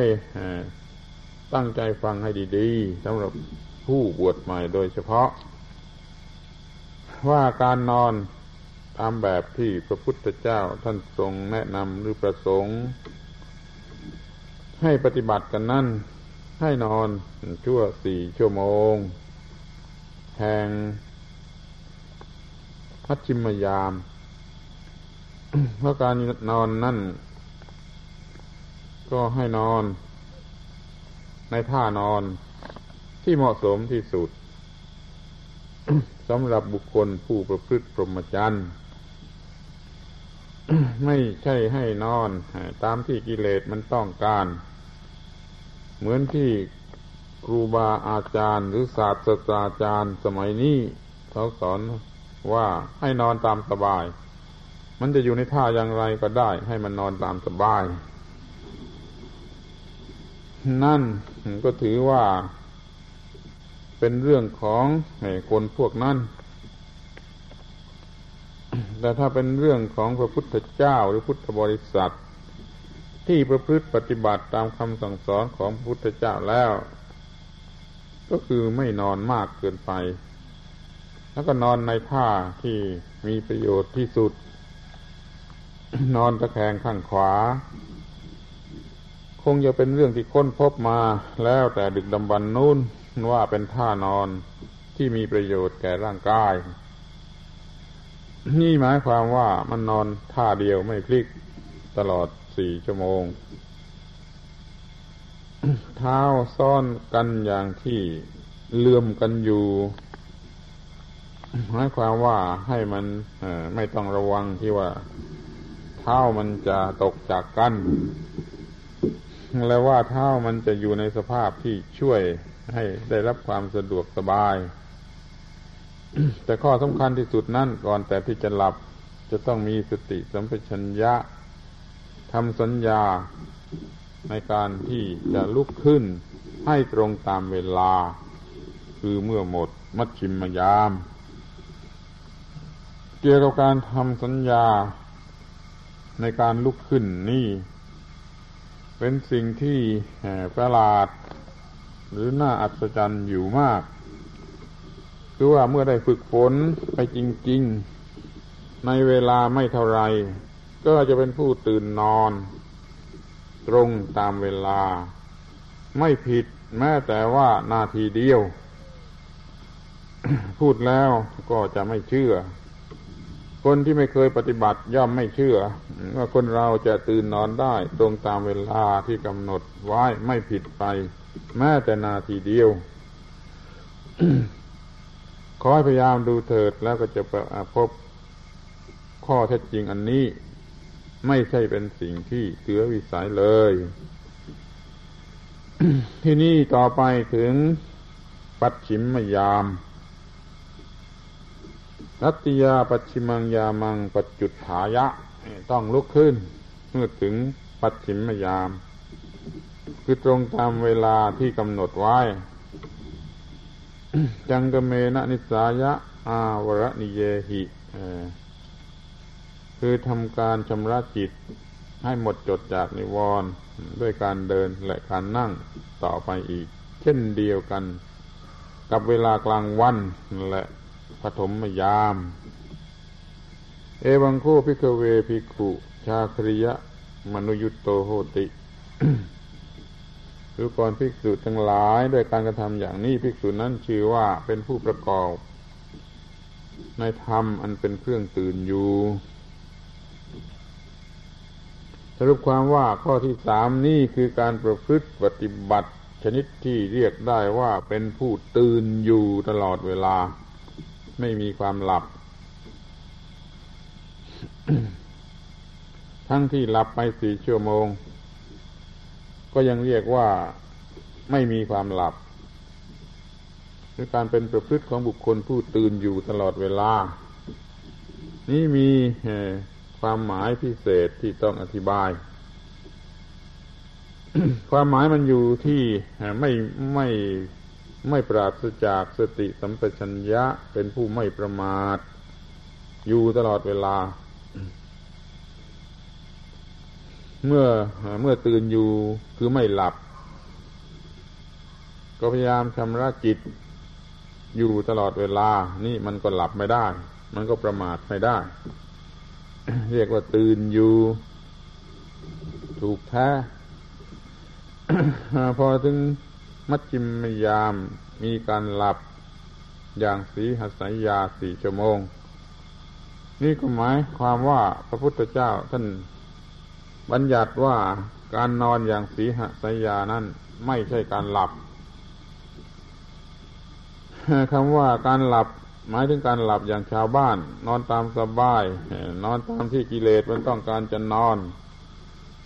ตั้งใจฟังให้ดีๆสำหรับผู้บวชใหม่โดยเฉพาะว่าการนอนตามแบบที่พระพุทธเจ้าท่านทรงแนะนำหรือประสงค์ให้ปฏิบัติกันนั้นให้นอนชั่ว4 ชั่วโมงแห่งมัชฌิมยามเพราะการนอนนั่นก็ให้นอนในท่านอนที่เหมาะสมที่สุด สำหรับบุคคลผู้ประพฤติพรหมจรรย์ ไม่ใช่ให้นอนตามที่กิเลสมันต้องการเหมือนที่ครูบาอาจารย์หรือศาสตราจารย์สมัยนี้เขาสอนว่าให้นอนตามสบายมันจะอยู่ในท่าอย่างไรก็ได้ให้มันนอนตามสบายนั่นก็ถือว่าเป็นเรื่องของคนพวกนั้นแต่ถ้าเป็นเรื่องของพระพุทธเจ้าหรือพุทธบริษัทที่ประพฤติปฏิบัติตามคำสั่งสอนของพระพุทธเจ้าแล้วก็คือไม่นอนมากเกินไปแล้วก็นอนในท่าที่มีประโยชน์ที่สุดนอนตะแคงข้างขวาคงจะเป็นเรื่องที่ค้นพบมาแล้วแต่ดึกดำบรรพ์นู้นว่าเป็นท่านอนที่มีประโยชน์แก่ร่างกายนี่หมายความว่ามันนอนท่าเดียวไม่พลิกตลอด4 ชั่วโมงเท้าซ่อนกันอย่างที่เลื่อมกันอยู่หมายความว่าให้มันไม่ต้องระวังที่ว่าเท้ามันจะตกจากกันและว่าเท้ามันจะอยู่ในสภาพที่ช่วยให้ได้รับความสะดวกสบาย แต่ข้อสำคัญที่สุดนั่นก่อนแต่ที่จะหลับจะต้องมีสติสัมปชัญญะทำสัญญาในการที่จะลุกขึ้นให้ตรงตามเวลาคือเมื่อหมดมัชฌิมยามเกี่ยวกับการทำสัญญาในการลุกขึ้นนี่เป็นสิ่งที่ประหลาดหรือน่าอัศจรรย์อยู่มากคือว่าเมื่อได้ฝึกฝนไปจริงๆในเวลาไม่เท่าไรก็จะเป็นผู้ตื่นนอนตรงตามเวลาไม่ผิดแม้แต่ว่านาทีเดียว พูดแล้วก็จะไม่เชื่อคนที่ไม่เคยปฏิบัติย่อมไม่เชื่อว่าคนเราจะตื่นนอนได้ตรงตามเวลาที่กำหนดไว้ไม่ผิดไปแม้แต่นาทีเดียว ขอให้พยายามดูเถิดแล้วก็จะพบข้อเท็จจริงอันนี้ไม่ใช่เป็นสิ่งที่เสือวิสัยเลย ที่นี่ต่อไปถึงปัจฉิมยามรัตติยาปัจฉิมังยามังปัจจุทธายะต้องลุกขึ้นเมื่อถึงปัจฉิมยามคือตรงตามเวลาที่กำหนดไว้ จังกเมนะนิสายะอาวรณิเยหิคือทำการชำระจิตให้หมดจดจากนิวรณ์ด้วยการเดินและการนั่งต่อไปอีกเช่นเดียวกันกับเวลากลางวันและปฐมยาม เอวังโคภิกขเวภิกขุชาคริยะมนุยุตโตโหติดูก่อนภิกษุทั้งหลายด้วยการกระทำอย่างนี้ภิกษุนั้นชื่อว่าเป็นผู้ประกอบในธรรมอันเป็นเครื่องตื่นอยู่สรุปความว่าข้อที่สามนี่คือการประพฤติปฏิบัติชนิดที่เรียกได้ว่าเป็นผู้ตื่นอยู่ตลอดเวลาไม่มีความหลับ ทั้งที่หลับไป4 ชั่วโมงก็ยังเรียกว่าไม่มีความหลับหรือการเป็นประพฤติของบุคคลผู้ตื่นอยู่ตลอดเวลานี้มีความหมายพิเศษที่ต้องอธิบาย ความหมายมันอยู่ที่ไม่ปราศจากสติสัมปชัญญะเป็นผู้ไม่ประมาทอยู่ตลอดเวลา เมื่อตื่นอยู่คือไม่หลับก็พยายามชำระจิตอยู่ตลอดเวลานี่มันก็หลับไม่ได้มันก็ประมาทไม่ได้เรียกว่าตื่นอยู่ถูกแท้ พอถึงมัชฌิมยามมีการหลับอย่างสีหสัยยา4 ชั่วโมงนี่ก็หมายความว่าพระพุทธเจ้าท่านบัญญัติว่าการนอนอย่างสีหสัยยานั้นไม่ใช่การหลับ คำว่าการหลับหมายถึงการหลับอย่างชาวบ้านนอนตามสบายนอนตามที่กิเลสมันต้องการจะนอน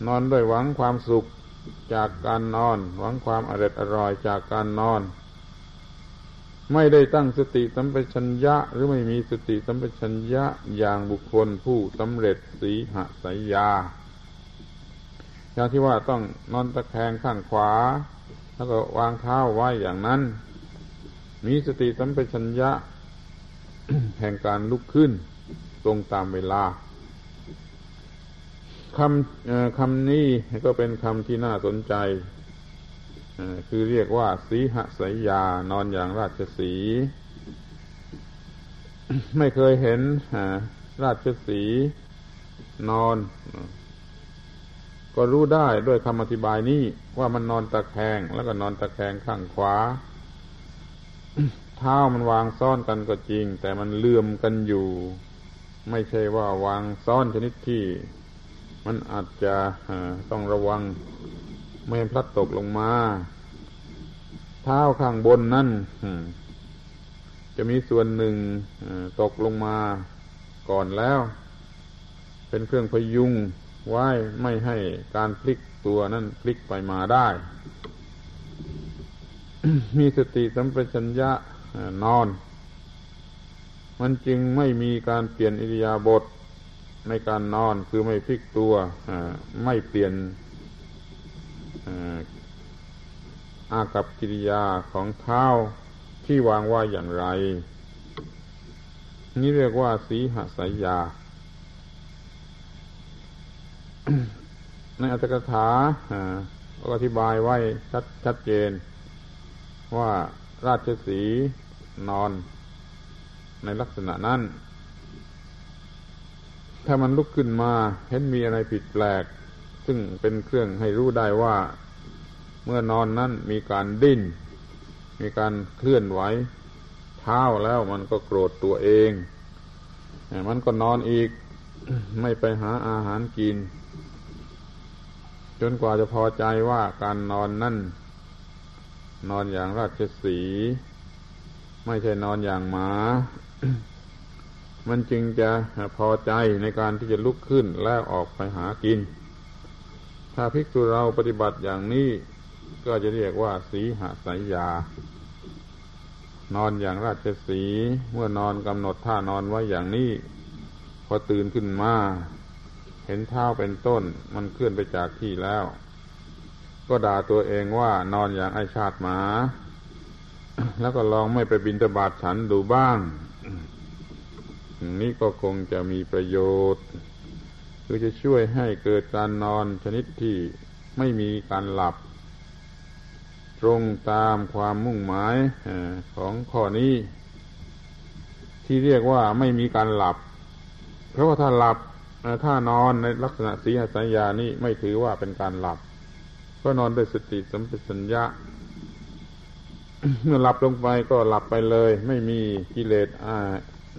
นอนด้วยหวังความสุขจากการนอนหวังความอร่อยอร่อยจากการนอนไม่ได้ตั้งสติสัมปชัญญะหรือไม่มีสติสัมปชัญญะอย่างบุคคลผู้สำเร็จสีหสัยยาอย่างที่ว่าต้องนอนตะแคงข้างขวาแล้วก็วางเท้าไว้อย่างนั้นมีสติสัมปชัญญะแห่งการลุกขึ้นตรงตามเวลาคำนี้ก็เป็นคำที่น่าสนใจคือเรียกว่าสีหสัยยานอนอย่างราชสีห์ ไม่เคยเห็นราชสีห์นอนก็รู้ได้ด้วยคำอธิบายนี้ว่ามันนอนตะแคงแล้วก็นอนตะแคงข้างขวา เท้ามันวางซ้อนกันก็จริงแต่มันเลื่อมกันอยู่ไม่ใช่ว่าวางซ้อนชนิดที่มันอาจจะต้องระวังไม่ให้พลัดตกลงมาเท้าข้างบนนั่นจะมีส่วนหนึ่งตกลงมาก่อนแล้วเป็นเครื่องพยุงไว้ไม่ให้การพลิกตัวนั่นพลิกไปมาได้ มีสติสัมปชัญญะนอนมันจึงไม่มีการเปลี่ยนอิริยาบถในการนอนคือไม่พลิกตัวไม่เปลี่ยนอากับกิริยาของเท้าที่วางว่าอย่างไรนี่เรียกว่าสีหสัยยา ในอัตถกถาอธิบายไว้ชัดเจนว่าราชสีห์นอนในลักษณะนั้นถ้ามันลุกขึ้นมาเห็นมีอะไรผิดแปลกซึ่งเป็นเครื่องให้รู้ได้ว่าเมื่อนอนนั้นมีการดิ้นมีการเคลื่อนไหวเท้าแล้วมันก็โกรธตัวเองมันก็นอนอีกไม่ไปหาอาหารกินจนกว่าจะพอใจว่าการนอนนั้นนอนอย่างราชสีห์ไม่ใช่นอนอย่างหมามันจึงจะพอใจในการที่จะลุกขึ้นแล้วออกไปหากินถ้าภิกษุเราปฏิบัติอย่างนี้ก็จะเรียกว่าสีหสัยยานอนอย่างราชสีห์เมื่อนอนกำหนดท่านอนไว้อย่างนี้พอตื่นขึ้นมาเห็นเท้าเป็นต้นมันเคลื่อนไปจากที่แล้วก็ด่าตัวเองว่านอนอย่างไอ้ชาติหมาแล้วก็ลองไม่ไปบิณฑบาตฉันดูบ้างนี่ก็คงจะมีประโยชน์คือจะช่วยให้เกิดการนอนชนิดที่ไม่มีการหลับตรงตามความมุ่งหมายของข้อนี้ที่เรียกว่าไม่มีการหลับ เพราะว่าถ้าหลับถ้านอนในลักษณะสีหสัญญานี้ไม่ถือว่าเป็นการหลับก็นอนด้วยสติสัมปชัญญะ เมื่อหลับลงไปก็หลับไปเลยไม่มีกิเลส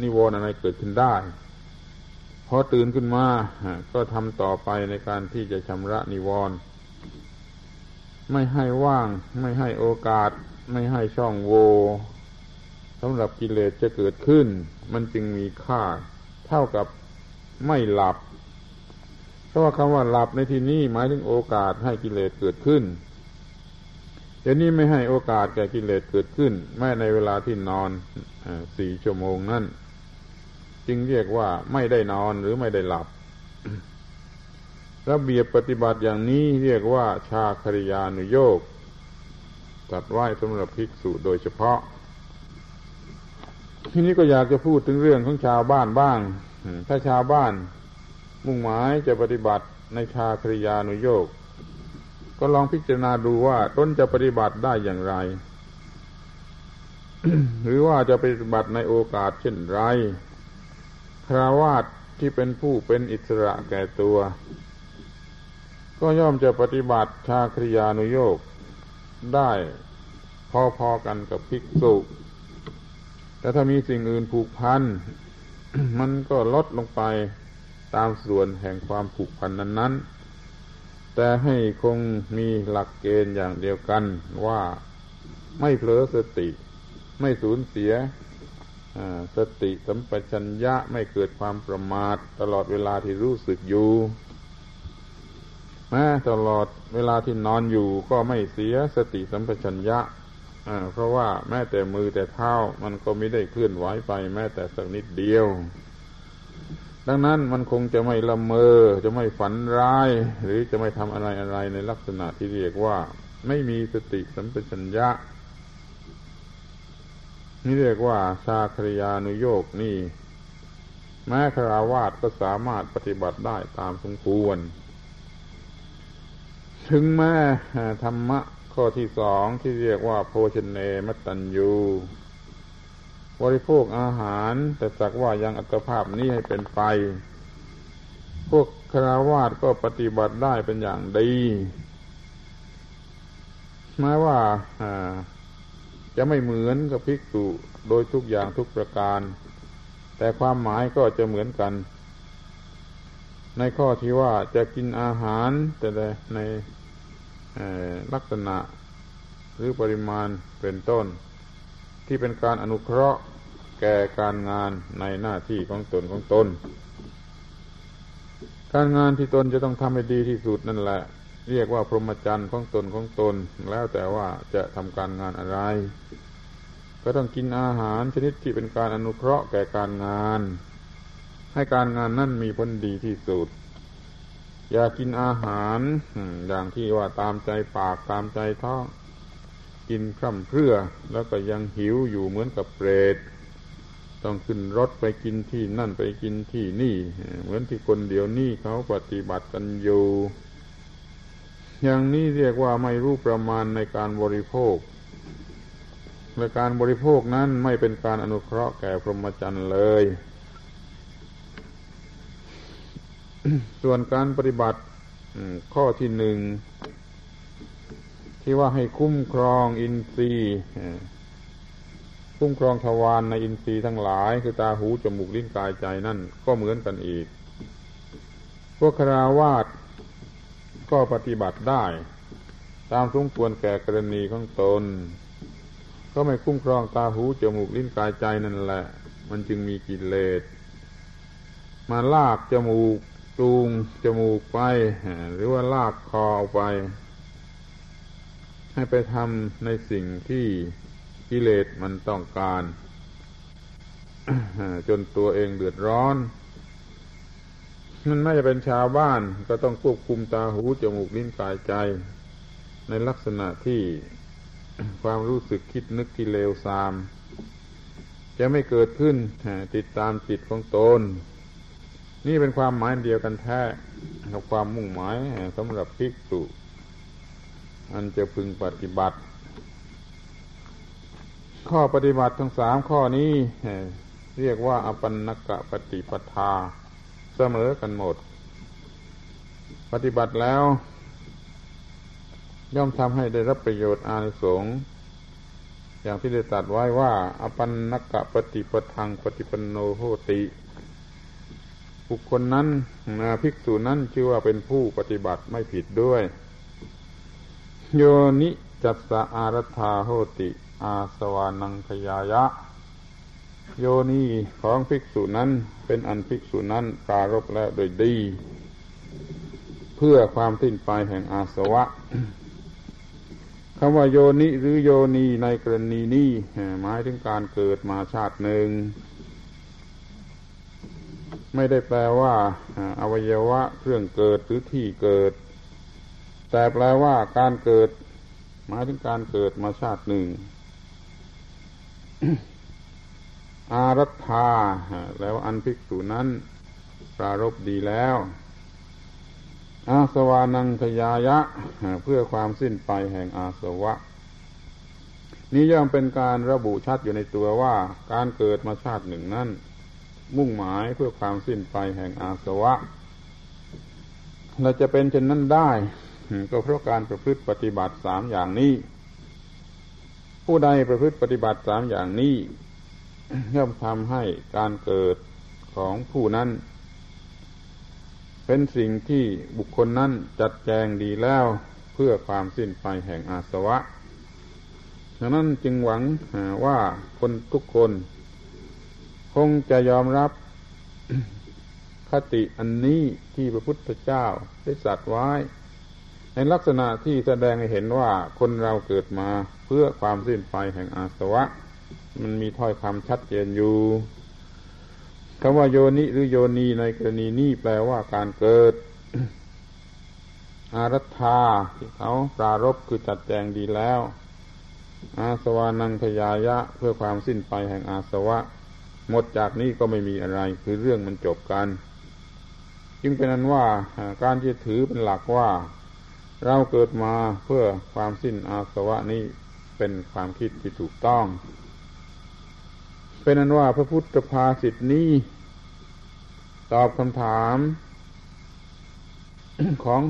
นิวรณ์อะไรเกิดขึ้นได้พอตื่นขึ้นมาก็ทำต่อไปในการที่จะชำระนิวรณ์ไม่ให้ว่างไม่ให้โอกาสไม่ให้ช่องโหว่สำหรับกิเลสจะเกิดขึ้นมันจึงมีค่าเท่ากับไม่หลับเพราะว่าคำว่าหลับในที่นี้หมายถึงโอกาสให้กิเลสเกิดขึ้นเดี๋ยวนี้ไม่ให้โอกาสแก่กิเลสเกิดขึ้นแม้ในเวลาที่นอน4 ชั่วโมงนั่นจึงเรียกว่าไม่ได้นอนหรือไม่ได้หลับระเบียบปฏิบัติอย่างนี้เรียกว่าชาคริยานุโยคจัดไว้สำหรับภิกษุโดยเฉพาะทีนี้ก็อยากจะพูดถึงเรื่องของชาวบ้านบ้างถ้าชาวบ้านมุ่งหมายจะปฏิบัติในชาคริยานุโยคก็ลองพิจารณาดูว่าตนจะปฏิบัติได้อย่างไร หรือว่าจะปฏิบัติในโอกาสเช่นไรฆราวาสที่เป็นผู้เป็นอิสระแก่ตัวก็ย่อมจะปฏิบัติชาคริยานุโยคได้พอๆกันกับภิกษุแต่ถ้ามีสิ่งอื่นผูกพัน มันก็ลดลงไปตามส่วนแห่งความผูกพันนั้นๆแต่ให้คงมีหลักเกณฑ์อย่างเดียวกันว่าไม่เผลอสติไม่สูญเสียสติสัมปชัญญะไม่เกิดความประมาทตลอดเวลาที่รู้สึกอยู่แม้ตลอดเวลาที่นอนอยู่ก็ไม่เสียสติสัมปชัญญะเพราะว่าแม้แต่มือแต่เท้ามันก็ไม่ได้เคลื่อนไหวไปแม้แต่สักนิดเดียวดังนั้นมันคงจะไม่ละเมอจะไม่ฝันร้ายหรือจะไม่ทำอะไรในลักษณะที่เรียกว่าไม่มีสติสัมปชัญญะนี่เรียกว่าชาคริยานุโยคนี่แม้ฆราวาสก็สามารถปฏิบัติได้ตามสมควรถึงแม้ธรรมะข้อที่ 2ที่เรียกว่าโภชเนมัตตัญญูบริโภคอาหารแต่สักว่ายังอัตภาพนี้ให้เป็นไปพวกฆราวาสก็ปฏิบัติได้เป็นอย่างดีแม้ว่าจะไม่เหมือนกับภิกษุโดยทุกอย่างทุกประการแต่ความหมายก็จะเหมือนกันในข้อที่ว่าจะกินอาหารแต่ในลักษณะหรือปริมาณเป็นต้นที่เป็นการอนุเคราะห์แก่การงานในหน้าที่ของตนการงานที่ตนจะต้องทำให้ดีที่สุดนั่นแหละเรียกว่าพรหมจรรย์ของตนแล้วแต่ว่าจะทำการงานอะไรก็ต้องกินอาหารชนิดที่เป็นการอนุเคราะห์แก่การงานให้การงานนั้นมีผลดีที่สุดอย่ากินอาหารอย่างที่ว่าตามใจปากตามใจท้องกินคร่ำเพรื่อแล้วก็ยังหิวอยู่เหมือนกับเปรตต้องขึ้นรถไปกินที่นั่นไปกินที่นี่เหมือนที่คนเดี๋ยวนี้เขาปฏิบัติกันอยู่อย่างนี้เรียกว่าไม่รู้ประมาณในการบริโภคและการบริโภคนั้นไม่เป็นการอนุเคราะห์แก่พรหมจรรย์เลย ส่วนการปฏิบัติข้อที่ 1ที่ว่าให้คุ้มครองอินทรีย์คุ้มครองทวารในอินทรีย์ทั้งหลายคือตาหูจมูกลิ้นกายใจนั่นก็เหมือนกันอีกพวกฆราวาสก็ปฏิบัติได้ตามสมควรแก่กรณีของตนก็ไม่คุ้มครองตาหูจมูกลิ้นกายใจนั่นแหละมันจึงมีกิเลสมาลากจมูกจูงจมูกไปหรือว่าลากคอไปให้ไปทำในสิ่งที่กิเลสมันต้องการ จนตัวเองเดือดร้อนมันไม่จะเป็นชาวบ้านก็ต้องควบคุมตาหูจมูกลิ้นกายใจในลักษณะที่ความรู้สึกคิดนึกที่เลวทรามจะไม่เกิดขึ้นติดตามจิตของตนนี่เป็นความหมายเดียวกันแท้กับความมุ่งหมายสำหรับภิกษุอันจะพึงปฏิบัติข้อปฏิบัติทั้ง3 ข้อนี้เรียกว่าอปันนกปฏิปทา เสมอกันหมดปฏิบัติแล้วย่อมทำให้ได้รับประโยชน์อานิสงส์อย่างที่ได้ตรัสไว้ว่าอปันนกะปฏิปทังปฏิปันโนโหติบุคคลนั้นภิกษุนั้นชื่อว่าเป็นผู้ปฏิบัติไม่ผิดด้วยโยนิจัสสะอารัฐาโหติอาสวานังขยายะโยนีของภิกษุนั้นเป็นอันภิกษุนั้นปรารภแล้วโดยดีเพื่อความสิ้นไปแห่งอาสวะคำว่าโยนิหรือโยนีในกรณีนี้หมายถึงการเกิดมาชาติหนึ่งไม่ได้แปลว่าอวัยวะเครื่องเกิดหรือที่เกิดแต่แปลว่าการเกิดหมายถึงการเกิดมาชาติหนึ่ง อารัฐาแล้วอันภิกษุนั้นปรารภดีแล้วอาสวานังขยายะเพื่อความสิ้นไปแห่งอาสวะนี้ย่อมเป็นการระบุชัดอยู่ในตัวว่าการเกิดมาชาติหนึ่งนั้นมุ่งหมายเพื่อความสิ้นไปแห่งอาสวะเราจะเป็นเช่นนั้นได้ก็เพราะการประพฤติปฏิบัติสามอย่างนี้ผู้ใดประพฤติปฏิบัติสามอย่างนี้ย่อมทำให้การเกิดของผู้นั้นเป็นสิ่งที่บุคคลนั้นจัดแจงดีแล้วเพื่อความสิ้นไปแห่งอาสวะฉะนั้นจึงหวังว่าคนทุกคนคงจะยอมรับ คติอันนี้ที่พระพุทธเจ้าได้ตรัสไว้ในลักษณะที่แสดงให้เห็นว่าคนเราเกิดมาเพื่อความสิ้นไปแห่งอาสวะมันมีถ้อยคำชัดเจนอยู่คำว่าโยนิหรือโยนีในกรณีนี้แปลว่าการเกิด อารัฐาที่เขาปรารภคือจัดแจงดีแล้วอาสวานังขยายะเพื่อความสิ้นไปแห่งอาสวะหมดจากนี้ก็ไม่มีอะไรคือเรื่องมันจบกันจึงเป็นนั้นว่าการที่ถือเป็นหลักว่าเราเกิดมาเพื่อความสิ้นอาสวะนี้เป็นความคิดที่ถูกต้องเป็นนั้นว่าพระพุทธภาษิตนี้ตอบคำถามของ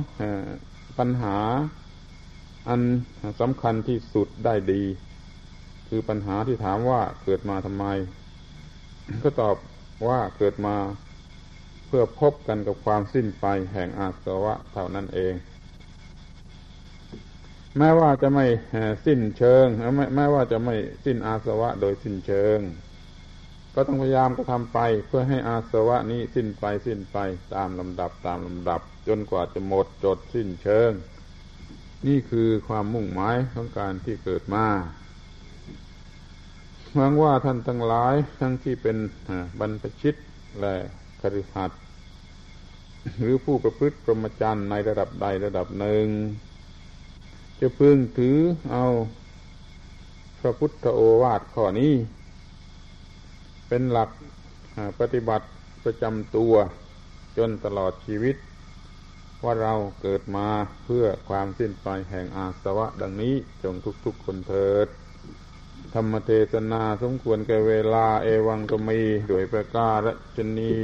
ปัญหาอันสำคัญที่สุดได้ดีคือปัญหาที่ถามว่าเกิดมาทำไมก็ตอบว่าเกิดมาเพื่อพบกันกับความสิ้นไปแห่งอาสวะเท่านั้นเองแม้ว่าจะไม่สิ้นเชิงแม้ว่าจะไม่สิ้นอาสวะโดยสิ้นเชิงก็ต้องพยายามกระทำไปเพื่อให้อาสวะนี้สิ้นไปตามลำดับจนกว่าจะหมดจดสิ้นเชิงนี่คือความมุ่งหมายของการที่เกิดมาหวังว่าท่านทั้งหลายทั้งที่เป็นบรรพชิตและคฤหัสถ์หรือผู้ประพฤติพรหมจรรย์ในระดับใดระดับหนึ่งจะพึงถือเอาพระพุทธโอวาทข้อนี้เป็นหลักปฏิบัติประจำตัวจนตลอดชีวิตว่าเราเกิดมาเพื่อความสิ้นไปแห่งอาสวะดังนี้จงทุกคนเถิดธรรมเทศนาสมควรแก่เวลาเอวังก็มีด้วยประการฉะนี้